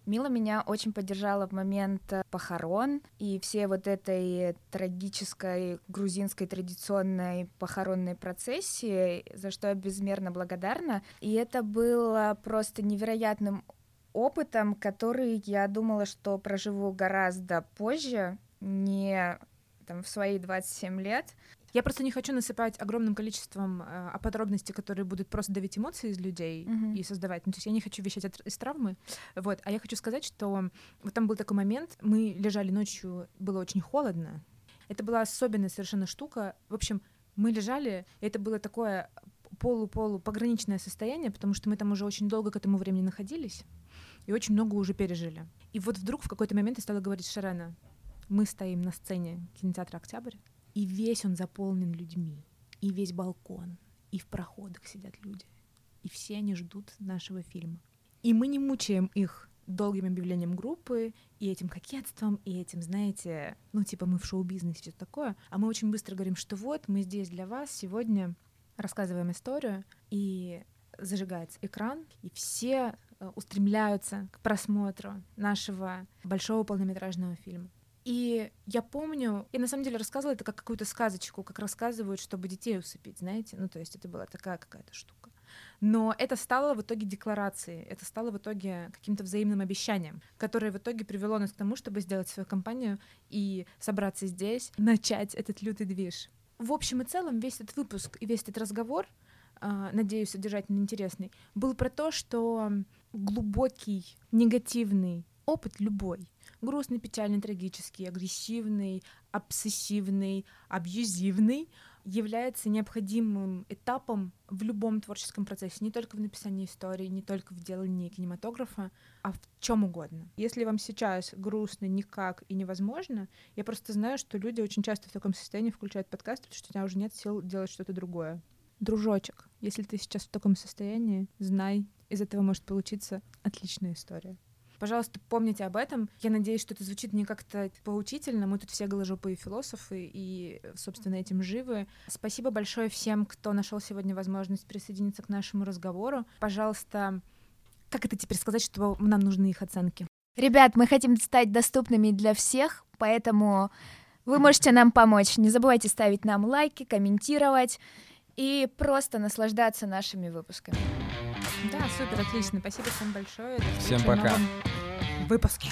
Мила меня очень поддержала в момент похорон и всей вот этой трагической грузинской традиционной похоронной процессии, за что я безмерно благодарна. И это было просто невероятным опытом, который я думала, что проживу гораздо позже, не там, в свои двадцать семь лет. Я просто не хочу насыпать огромным количеством э, подробностей, которые будут просто давить эмоции из людей mm-hmm. и создавать. Ну, то есть я не хочу вещать от, из травмы. Вот. А я хочу сказать, что вот там был такой момент. Мы лежали ночью, было очень холодно. Это была особенная совершенно штука. В общем, мы лежали, и это было такое полу-полу пограничное состояние, потому что мы там уже очень долго к этому времени находились и очень много уже пережили. И вот вдруг в какой-то момент я стала говорить: Шарена, мы стоим на сцене кинотеатра «Октябрь», и весь он заполнен людьми, и весь балкон, и в проходах сидят люди, и все они ждут нашего фильма. И мы не мучаем их долгим объявлением группы, и этим кокетством, и этим, знаете, ну типа мы в шоу-бизнесе, все такое, а мы очень быстро говорим, что вот, мы здесь для вас, сегодня рассказываем историю, и зажигается экран, и все устремляются к просмотру нашего большого полнометражного фильма. И я помню, я на самом деле рассказывала это как какую-то сказочку, как рассказывают, чтобы детей усыпить, знаете, ну то есть это была такая какая-то штука. Но это стало в итоге декларацией, это стало в итоге каким-то взаимным обещанием, которое в итоге привело нас к тому, чтобы сделать свою компанию и собраться здесь, начать этот лютый движ. в общем и целом весь этот выпуск и весь этот разговор, надеюсь, содержательный, интересный, был про то, что глубокий, негативный опыт любой, грустный, печальный, трагический, агрессивный, обсессивный, абьюзивный, является необходимым этапом в любом творческом процессе, не только в написании истории, не только в делании кинематографа, а в чем угодно. Если вам сейчас грустно, никак и невозможно, я просто знаю, что люди очень часто в таком состоянии включают подкаст, потому что у тебя уже нет сил делать что-то другое. Дружочек, если ты сейчас в таком состоянии, знай, из этого может получиться отличная история. Пожалуйста, помните об этом. Я надеюсь, что это звучит не как-то поучительно. Мы тут все голожопые философы и, собственно, этим живы. Спасибо большое всем, кто нашел сегодня возможность присоединиться к нашему разговору. Пожалуйста, как это теперь сказать, что нам нужны их оценки? Ребят, мы хотим стать доступными для всех, поэтому вы можете нам помочь. Не забывайте ставить нам лайки, комментировать и просто наслаждаться нашими выпусками. Да, супер, отлично. Спасибо всем большое. До встречи в новом выпуске.